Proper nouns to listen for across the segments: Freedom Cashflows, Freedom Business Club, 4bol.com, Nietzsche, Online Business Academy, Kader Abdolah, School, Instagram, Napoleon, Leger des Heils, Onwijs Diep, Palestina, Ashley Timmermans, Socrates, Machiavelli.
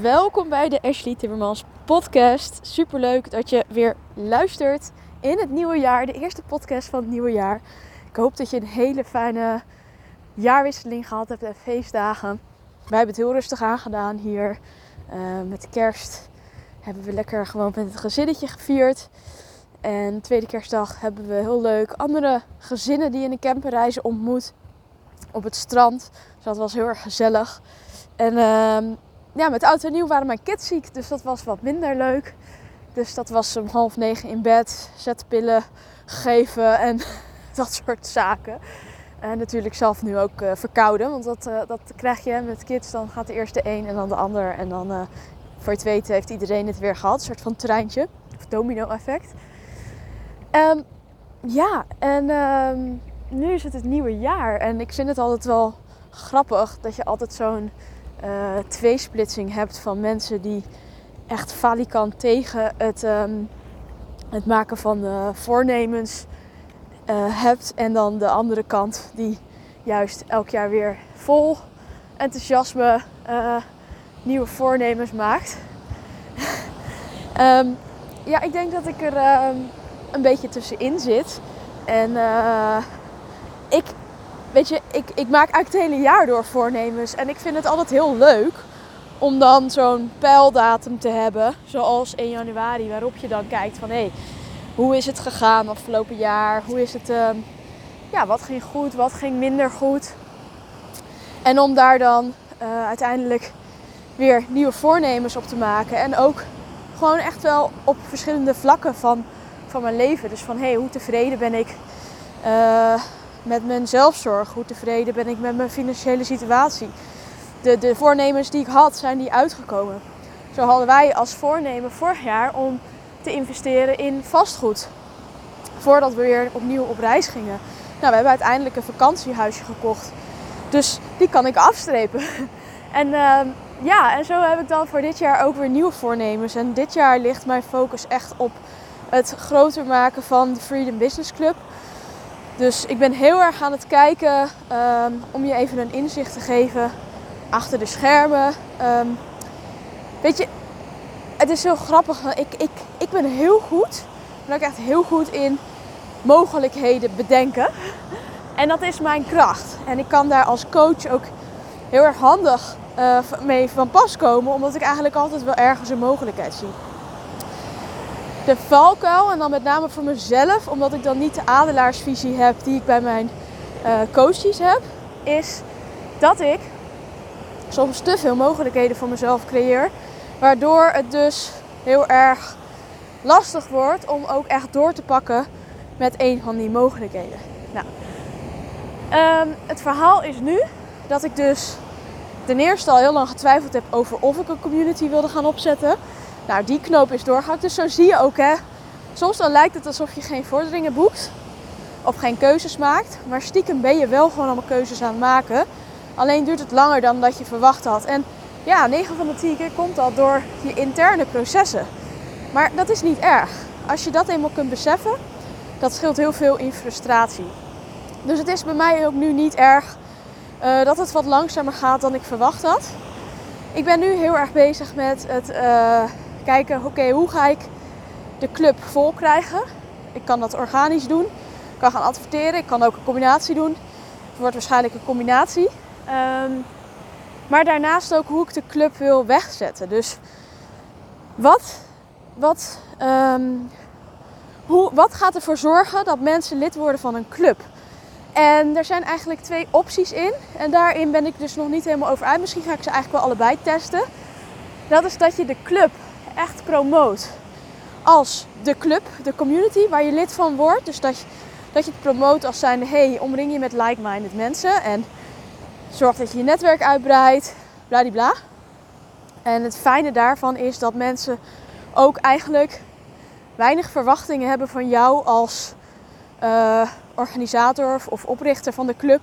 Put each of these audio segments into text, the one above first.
Welkom bij de Ashley Timmermans podcast. Superleuk dat je weer luistert in het nieuwe jaar. De eerste podcast van het nieuwe jaar. Ik hoop dat je een hele fijne jaarwisseling gehad hebt en feestdagen. Wij hebben het heel rustig aangedaan hier. Met kerst hebben we lekker gewoon met het gezinnetje gevierd. En tweede kerstdag hebben we heel leuk andere gezinnen die in de camper reizen ontmoet. Op het strand. Dus dat was heel erg gezellig. En... Ja, met oud en nieuw waren mijn kids ziek, dus dat was wat minder leuk. Dus dat was om 8:30 in bed, zetpillen gegeven en dat soort zaken. En natuurlijk zelf nu ook verkouden, want dat krijg je met kids. Dan gaat de eerste een en dan de ander. En dan, voor je het weten, heeft iedereen het weer gehad. Een soort van treintje, of domino-effect. Nu is het nieuwe jaar. En ik vind het altijd wel grappig dat je altijd zo'n... tweesplitsing hebt van mensen die echt falikant tegen het maken van voornemens hebt. En dan de andere kant die juist elk jaar weer vol enthousiasme nieuwe voornemens maakt. Ja, ik denk dat ik er een beetje tussenin zit. En Weet je, ik maak eigenlijk het hele jaar door voornemens. En ik vind het altijd heel leuk om dan zo'n peildatum te hebben. Zoals 1 januari, waarop je dan kijkt van... Hé, hoe is het gegaan afgelopen jaar? Hoe is het... wat ging goed? Wat ging minder goed? En om daar dan uiteindelijk weer nieuwe voornemens op te maken. En ook gewoon echt wel op verschillende vlakken van mijn leven. Dus van, hoe tevreden ben ik... met mijn zelfzorg, hoe tevreden ben ik met mijn financiële situatie. De voornemens die ik had, zijn die uitgekomen. Zo hadden wij als voornemen vorig jaar om te investeren in vastgoed. Voordat we weer opnieuw op reis gingen. Nou, we hebben uiteindelijk een vakantiehuisje gekocht. Dus die kan ik afstrepen. En en zo heb ik dan voor dit jaar ook weer nieuwe voornemens. En dit jaar ligt mijn focus echt op het groter maken van de Freedom Business Club. Dus ik ben heel erg aan het kijken om je even een inzicht te geven achter de schermen. Weet je, het is heel grappig. Ik ben heel goed, ben ook echt heel goed in mogelijkheden bedenken. En dat is mijn kracht. En ik kan daar als coach ook heel erg handig mee van pas komen. Omdat ik eigenlijk altijd wel ergens een mogelijkheid zie. De valkuil, en dan met name voor mezelf, omdat ik dan niet de adelaarsvisie heb die ik bij mijn coaches heb, is dat ik soms te veel mogelijkheden voor mezelf creëer. Waardoor het dus heel erg lastig wordt om ook echt door te pakken met een van die mogelijkheden. Nou, het verhaal is nu dat ik dus ten eerste al heel lang getwijfeld heb over of ik een community wilde gaan opzetten. Nou, die knoop is doorgehakt. Dus zo zie je ook, hè. Soms dan lijkt het alsof je geen vorderingen boekt. Of geen keuzes maakt. Maar stiekem ben je wel gewoon allemaal keuzes aan het maken. Alleen duurt het langer dan dat je verwacht had. En ja, 9 van de 10 keer komt dat door je interne processen. Maar dat is niet erg. Als je dat eenmaal kunt beseffen, dat scheelt heel veel in frustratie. Dus het is bij mij ook nu niet erg dat het wat langzamer gaat dan ik verwacht had. Ik ben nu heel erg bezig met het... kijken, oké, hoe ga ik de club vol krijgen? Ik kan dat organisch doen. Ik kan gaan adverteren. Ik kan ook een combinatie doen. Het wordt waarschijnlijk een combinatie. Maar daarnaast ook hoe ik de club wil wegzetten. Dus wat gaat ervoor zorgen dat mensen lid worden van een club? En er zijn eigenlijk 2 opties in. En daarin ben ik dus nog niet helemaal over uit. Misschien ga ik ze eigenlijk wel allebei testen. Dat is dat je de club echt promoot als de club, de community waar je lid van wordt. Dus dat je het promoot als zijnde, omring je met like-minded mensen en zorg dat je je netwerk uitbreidt, bladibla. En het fijne daarvan is dat mensen ook eigenlijk weinig verwachtingen hebben van jou als organisator of oprichter van de club.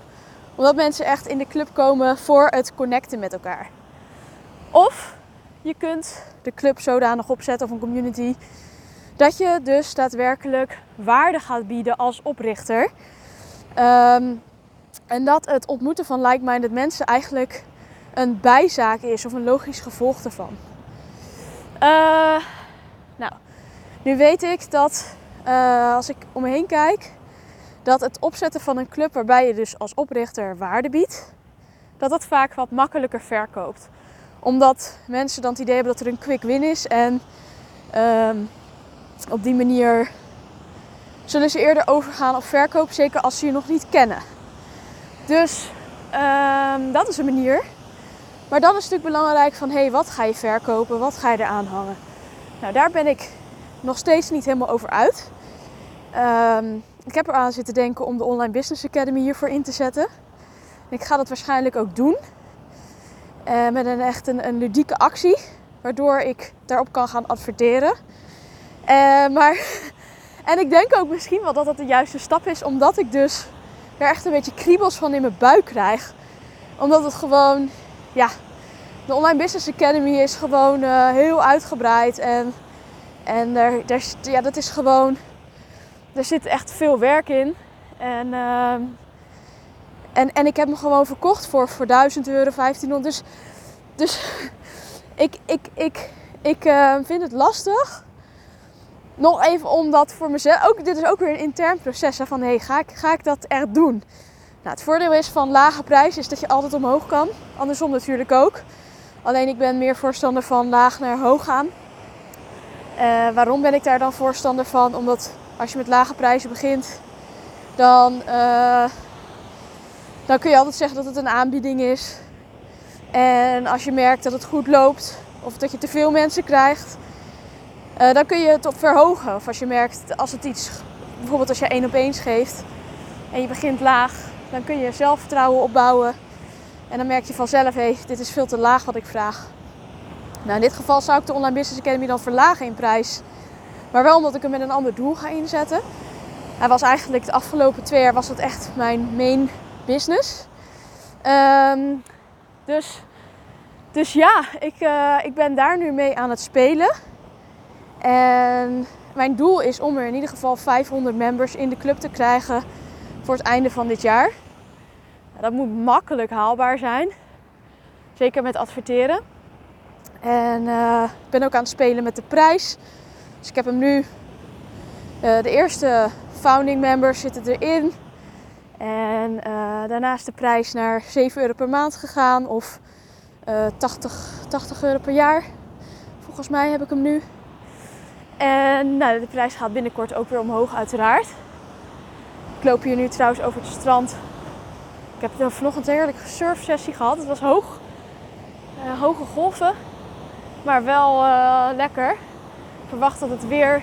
Omdat mensen echt in de club komen voor het connecten met elkaar. Of... je kunt de club zodanig opzetten of een community dat je dus daadwerkelijk waarde gaat bieden als oprichter. En dat het ontmoeten van like-minded mensen eigenlijk een bijzaak is of een logisch gevolg daarvan. Nu weet ik dat als ik om me heen kijk, dat het opzetten van een club waarbij je dus als oprichter waarde biedt, dat dat vaak wat makkelijker verkoopt. Omdat mensen dan het idee hebben dat er een quick win is en op die manier zullen ze eerder overgaan op verkoop, zeker als ze je nog niet kennen. Dus dat is een manier. Maar dan is het natuurlijk belangrijk van, hé, wat ga je verkopen, wat ga je eraan hangen? Nou, daar ben ik nog steeds niet helemaal over uit. Ik heb eraan zitten denken om de Online Business Academy hiervoor in te zetten. Ik ga dat waarschijnlijk ook doen. Met een ludieke actie, waardoor ik daarop kan gaan adverteren. En ik denk ook misschien wel dat dat de juiste stap is, omdat ik dus er echt een beetje kriebels van in mijn buik krijg. Omdat het gewoon, ja, de Online Business Academy is gewoon heel uitgebreid. En dat is gewoon, er zit echt veel werk in. En ik heb hem gewoon verkocht voor 1000 euro, 1500. Dus ik vind het lastig. Nog even om dat voor mezelf. Ook, dit is ook weer een intern proces. Hè, van ga ik dat echt doen? Nou, het voordeel is van lage prijs is dat je altijd omhoog kan. Andersom natuurlijk ook. Alleen ik ben meer voorstander van laag naar hoog gaan. Waarom ben ik daar dan voorstander van? Omdat als je met lage prijzen begint, dan kun je altijd zeggen dat het een aanbieding is. En als je merkt dat het goed loopt of dat je te veel mensen krijgt, dan kun je het op verhogen. Of als je merkt, als het iets, bijvoorbeeld als je 1-op-1's geeft en je begint laag, dan kun je zelfvertrouwen opbouwen. En dan merk je vanzelf, hé, dit is veel te laag wat ik vraag. Nou, in dit geval zou ik de Online Business Academy dan verlagen in prijs. Maar wel omdat ik hem met een ander doel ga inzetten. Hij was eigenlijk de afgelopen 2 jaar was dat echt mijn main business. Ik ben daar nu mee aan het spelen. En mijn doel is om er in ieder geval 500 members in de club te krijgen voor het einde van dit jaar. Dat moet makkelijk haalbaar zijn. Zeker met adverteren. En ik ben ook aan het spelen met de prijs. Dus ik heb hem nu, de eerste founding members zitten erin. En daarna is de prijs naar 7 euro per maand gegaan of 80 euro per jaar. Volgens mij heb ik hem nu. En nou, de prijs gaat binnenkort ook weer omhoog uiteraard. Ik loop hier nu trouwens over het strand. Ik heb vanochtend een heerlijke surfsessie gehad. Het was hoog. Hoge golven. Maar wel lekker. Ik verwacht dat het weer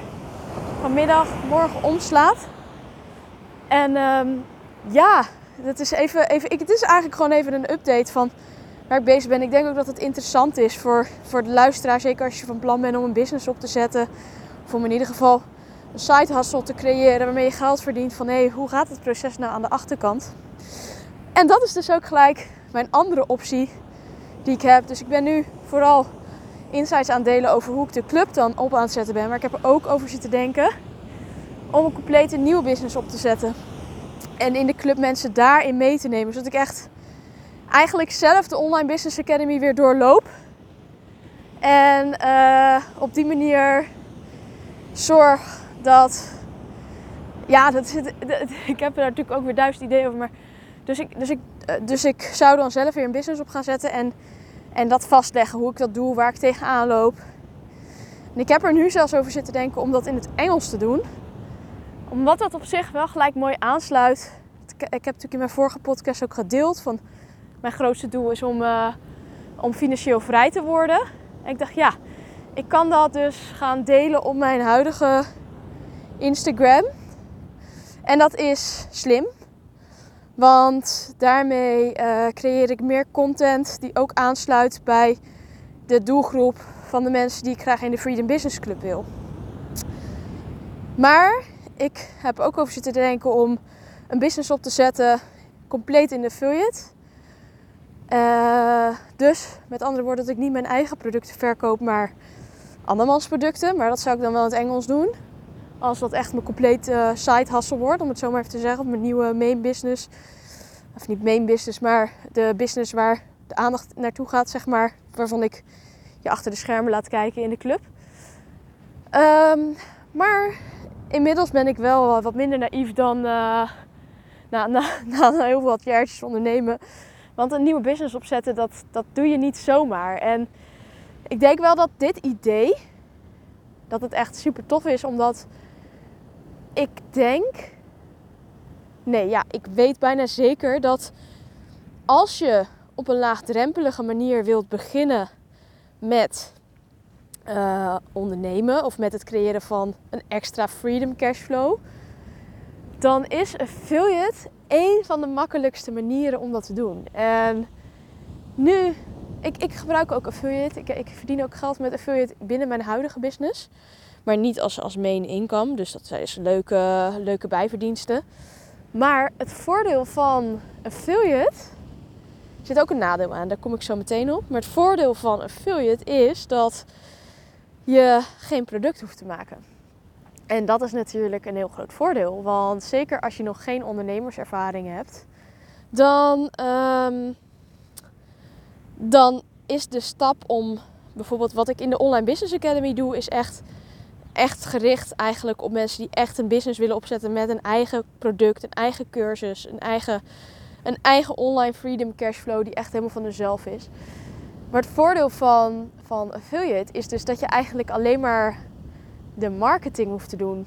vanmiddag, morgen omslaat. En dat is het is eigenlijk gewoon even een update van waar ik bezig ben. Ik denk ook dat het interessant is voor de luisteraar. Zeker als je van plan bent om een business op te zetten. Of om in ieder geval een side hustle te creëren waarmee je geld verdient. Van hoe gaat het proces nou aan de achterkant? En dat is dus ook gelijk mijn andere optie die ik heb. Dus ik ben nu vooral insights aan het delen over hoe ik de club dan op aan het zetten ben. Maar ik heb er ook over zitten denken om een complete nieuwe business op te zetten. En in de club mensen daarin mee te nemen. Zodat ik echt eigenlijk zelf de Online Business Academy weer doorloop. En op die manier zorg dat... Ja, ik heb er natuurlijk ook weer 1000 ideeën over. Maar dus ik zou dan zelf weer een business op gaan zetten. En dat vastleggen, hoe ik dat doe, waar ik tegenaan loop. En ik heb er nu zelfs over zitten denken om dat in het Engels te doen. Omdat dat op zich wel gelijk mooi aansluit. Ik heb natuurlijk in mijn vorige podcast ook gedeeld van... Mijn grootste doel is om financieel vrij te worden. En ik dacht, ja, ik kan dat dus gaan delen op mijn huidige Instagram. En dat is slim. Want daarmee creëer ik meer content die ook aansluit bij de doelgroep van de mensen die ik graag in de Freedom Business Club wil. Maar ik heb ook over zitten denken om een business op te zetten, compleet in de affiliate. Dus met andere woorden dat ik niet mijn eigen producten verkoop, maar andermans producten. Maar dat zou ik dan wel in het Engels doen. Als dat echt mijn complete side hustle wordt, om het zo maar even te zeggen. Mijn nieuwe main business. Of niet main business, maar de business waar de aandacht naartoe gaat, zeg maar, waarvan ik je achter de schermen laat kijken in de club. Maar inmiddels ben ik wel wat minder naïef dan na heel wat jaartjes ondernemen. Want een nieuwe business opzetten, dat doe je niet zomaar. En ik denk wel dat dit idee, dat het echt super tof is, omdat ik denk... Nee, ja, ik weet bijna zeker dat als je op een laagdrempelige manier wilt beginnen met ondernemen of met het creëren van een extra freedom cashflow, dan is affiliate één van de makkelijkste manieren om dat te doen. En nu, ik gebruik ook affiliate. Ik verdien ook geld met affiliate binnen mijn huidige business, maar niet als main income. Dus dat zijn dus leuke bijverdiensten. Maar het voordeel van affiliate, er zit ook een nadeel aan, daar kom ik zo meteen op. Maar het voordeel van affiliate is dat je geen product hoeft te maken. En dat is natuurlijk een heel groot voordeel. Want zeker als je nog geen ondernemerservaring hebt, dan is de stap om... Bijvoorbeeld wat ik in de Online Business Academy doe, is echt gericht eigenlijk op mensen die echt een business willen opzetten met een eigen product, een eigen cursus, een eigen online freedom cashflow die echt helemaal van hunzelf is. Maar het voordeel van affiliate is dus dat je eigenlijk alleen maar de marketing hoeft te doen.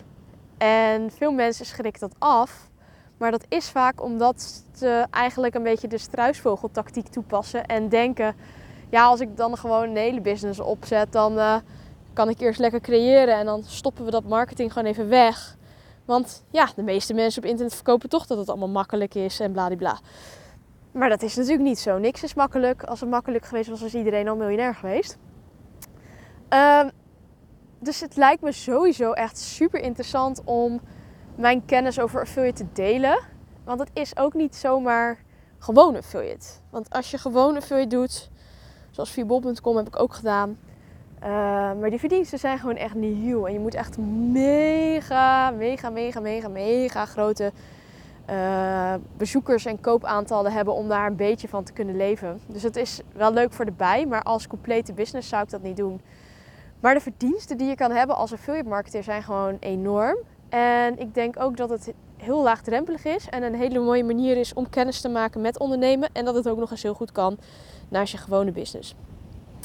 En veel mensen schrikken dat af, maar dat is vaak omdat ze eigenlijk een beetje de struisvogeltactiek toepassen en denken, ja, als ik dan gewoon een hele business opzet, dan... Kan ik eerst lekker creëren en dan stoppen we dat marketing gewoon even weg. Want ja, de meeste mensen op internet verkopen toch dat het allemaal makkelijk is en bladibla. Maar dat is natuurlijk niet zo. Niks is makkelijk. Als het makkelijk geweest was, is iedereen al miljonair geweest. Dus het lijkt me sowieso echt super interessant om mijn kennis over affiliate te delen. Want het is ook niet zomaar gewoon affiliate. Want als je gewoon affiliate doet, zoals 4bol.com heb ik ook gedaan... Maar die verdiensten zijn gewoon echt niet heel. En je moet echt mega grote bezoekers en koopaantallen hebben om daar een beetje van te kunnen leven. Dus dat is wel leuk voor de bij, maar als complete business zou ik dat niet doen. Maar de verdiensten die je kan hebben als affiliate marketeer zijn gewoon enorm. En ik denk ook dat het heel laagdrempelig is en een hele mooie manier is om kennis te maken met ondernemen. En dat het ook nog eens heel goed kan naast je gewone business.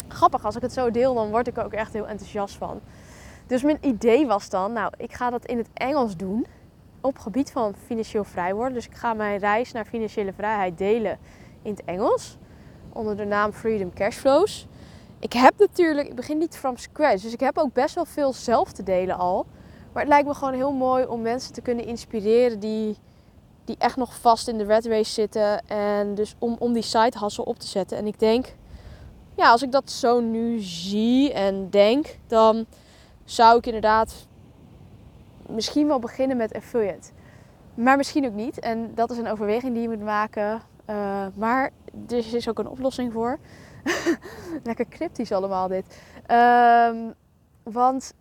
Grappig, als ik het zo deel, dan word ik er ook echt heel enthousiast van. Dus mijn idee was dan, nou, ik ga dat in het Engels doen. Op gebied van financieel vrij worden. Dus ik ga mijn reis naar financiële vrijheid delen in het Engels. Onder de naam Freedom Cashflows. Ik begin niet from scratch. Dus ik heb ook best wel veel zelf te delen al. Maar het lijkt me gewoon heel mooi om mensen te kunnen inspireren die echt nog vast in de rat race zitten. En dus om die side hustle op te zetten. En ik denk... Ja, als ik dat zo nu zie en denk, dan zou ik inderdaad misschien wel beginnen met affiliate. Maar misschien ook niet. En dat is een overweging die je moet maken. Maar er is ook een oplossing voor. Lekker cryptisch allemaal dit. Want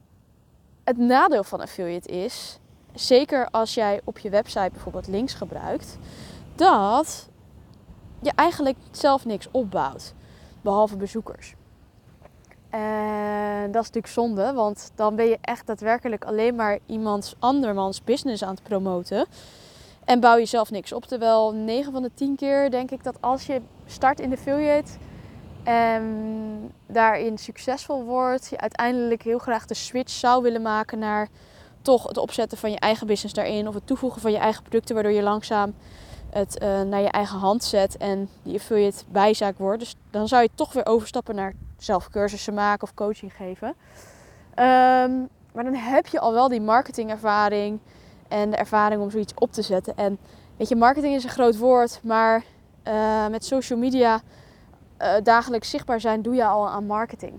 het nadeel van affiliate is, zeker als jij op je website bijvoorbeeld links gebruikt, dat je eigenlijk zelf niks opbouwt. Behalve bezoekers. En dat is natuurlijk zonde, want dan ben je echt daadwerkelijk alleen maar andermans business aan het promoten. En bouw je zelf niks op. Terwijl 9 van de 10 keer denk ik dat als je start in de affiliate en daarin succesvol wordt, je uiteindelijk heel graag de switch zou willen maken naar toch het opzetten van je eigen business daarin. Of het toevoegen van je eigen producten, waardoor je langzaam het naar je eigen hand zet en die affiliate bijzaak wordt. Dus dan zou je toch weer overstappen naar zelf cursussen maken of coaching geven. Maar dan heb je al wel die marketingervaring en de ervaring om zoiets op te zetten. En weet je, marketing is een groot woord, maar met social media dagelijks zichtbaar zijn doe je al aan marketing.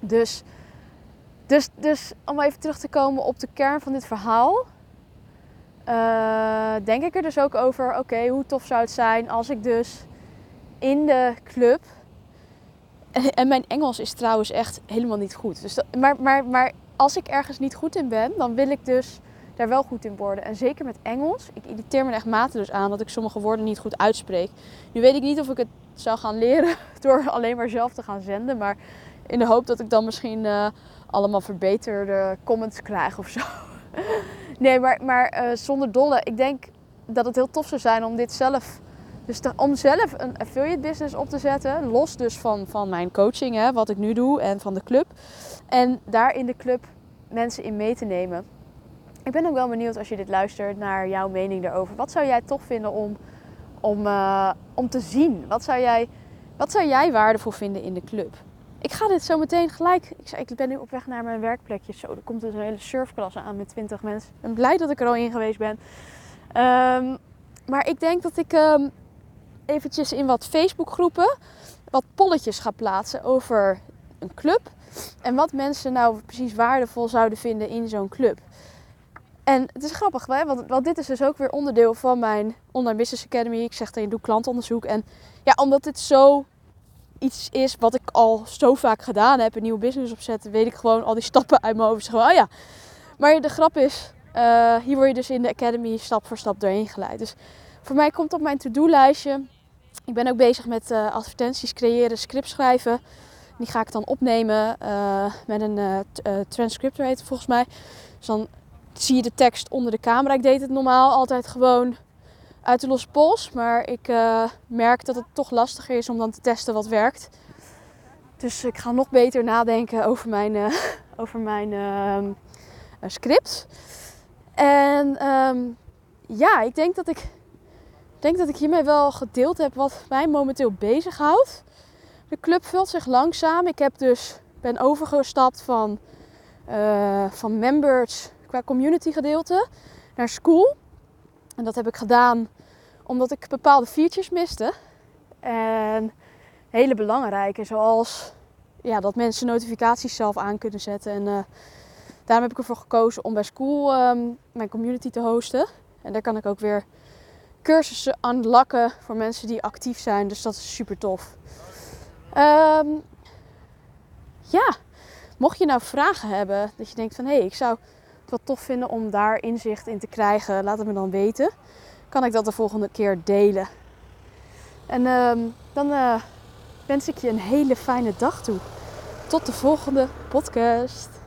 Dus om even terug te komen op de kern van dit verhaal... Denk ik er dus ook over, oké, hoe tof zou het zijn als ik dus in de club... En mijn Engels is trouwens echt helemaal niet goed. Dus dat, maar als ik ergens niet goed in ben, dan wil ik dus daar wel goed in worden. En zeker met Engels. Ik irriteer me echt mateloos aan dat ik sommige woorden niet goed uitspreek. Nu weet ik niet of ik het zou gaan leren door alleen maar zelf te gaan zenden. Maar in de hoop dat ik dan misschien allemaal verbeterde comments krijg of zo. Nee, maar zonder dolle. Ik denk dat het heel tof zou zijn om dit zelf... Dus om zelf een affiliate business op te zetten, los dus van mijn coaching, hè, wat ik nu doe, en van de club. En daar in de club mensen in mee te nemen. Ik ben ook wel benieuwd, als je dit luistert, naar jouw mening daarover. Wat zou jij toch vinden om te zien? Wat zou jij waardevol vinden in de club? Ik ga dit zo meteen gelijk... Ik ben nu op weg naar mijn werkplekje. Zo, er komt dus een hele surfklasse aan met 20 mensen. Ik ben blij dat ik er al in geweest ben. Maar ik denk dat ik... eventjes in wat Facebookgroepen wat polletjes ga plaatsen over een club. En wat mensen nou precies waardevol zouden vinden in zo'n club. En het is grappig, hè? Want dit is dus ook weer onderdeel van mijn Online Business Academy. Ik zeg tegen je, doe klantonderzoek. En ja, omdat dit zo iets is wat ik al zo vaak gedaan heb, een nieuwe business opzetten, weet ik gewoon al die stappen uit mijn hoofd. Dus gewoon, oh ja. Maar de grap is, hier word je dus in de Academy stap voor stap doorheen geleid. Dus voor mij komt op mijn to-do-lijstje. Ik ben ook bezig met advertenties creëren, script schrijven. Die ga ik dan opnemen met een transcriptor heet het volgens mij. Dus dan zie je de tekst onder de camera. Ik deed het normaal altijd gewoon uit de losse pols. Maar ik merk dat het toch lastiger is om dan te testen wat werkt. Dus ik ga nog beter nadenken over mijn script. En ja, ik denk dat ik hiermee wel gedeeld heb wat mij momenteel bezighoudt. De club vult zich langzaam. Ik heb dus, ben overgestapt van members qua community gedeelte naar school. En dat heb ik gedaan omdat ik bepaalde features miste. En hele belangrijke, zoals ja, dat mensen notificaties zelf aan kunnen zetten. En daarom heb ik ervoor gekozen om bij school mijn community te hosten. En daar kan ik ook weer... cursussen unlocken voor mensen die actief zijn. Dus dat is super tof. Ja, mocht je nou vragen hebben dat je denkt van... Hé, ik zou het wel tof vinden om daar inzicht in te krijgen. Laat het me dan weten. Kan ik dat de volgende keer delen. En dan wens ik je een hele fijne dag toe. Tot de volgende podcast.